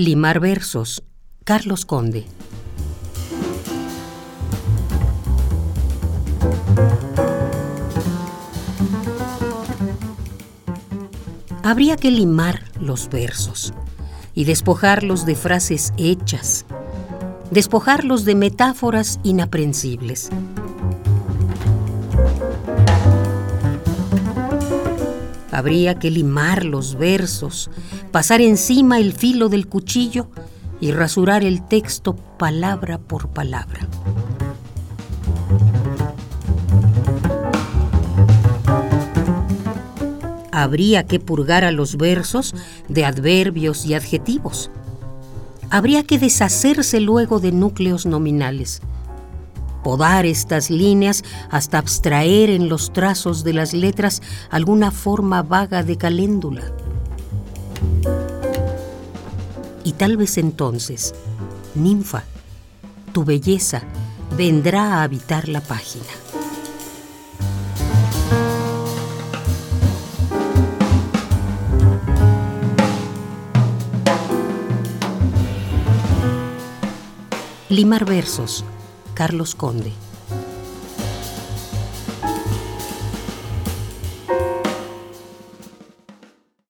Limar Versos, Carlos Conde. Habría que limar los versos y despojarlos de frases hechas, despojarlos de metáforas inaprensibles. Habría que limar los versos, pasar encima el filo del cuchillo y rasurar el texto palabra por palabra. Habría que purgar a los versos de adverbios y adjetivos. Habría que deshacerse luego de núcleos nominales. Podar estas líneas hasta abstraer en los trazos de las letras alguna forma vaga de caléndula. Y tal vez entonces, ninfa, tu belleza vendrá a habitar la página. Limar Versos, Carlos Conde.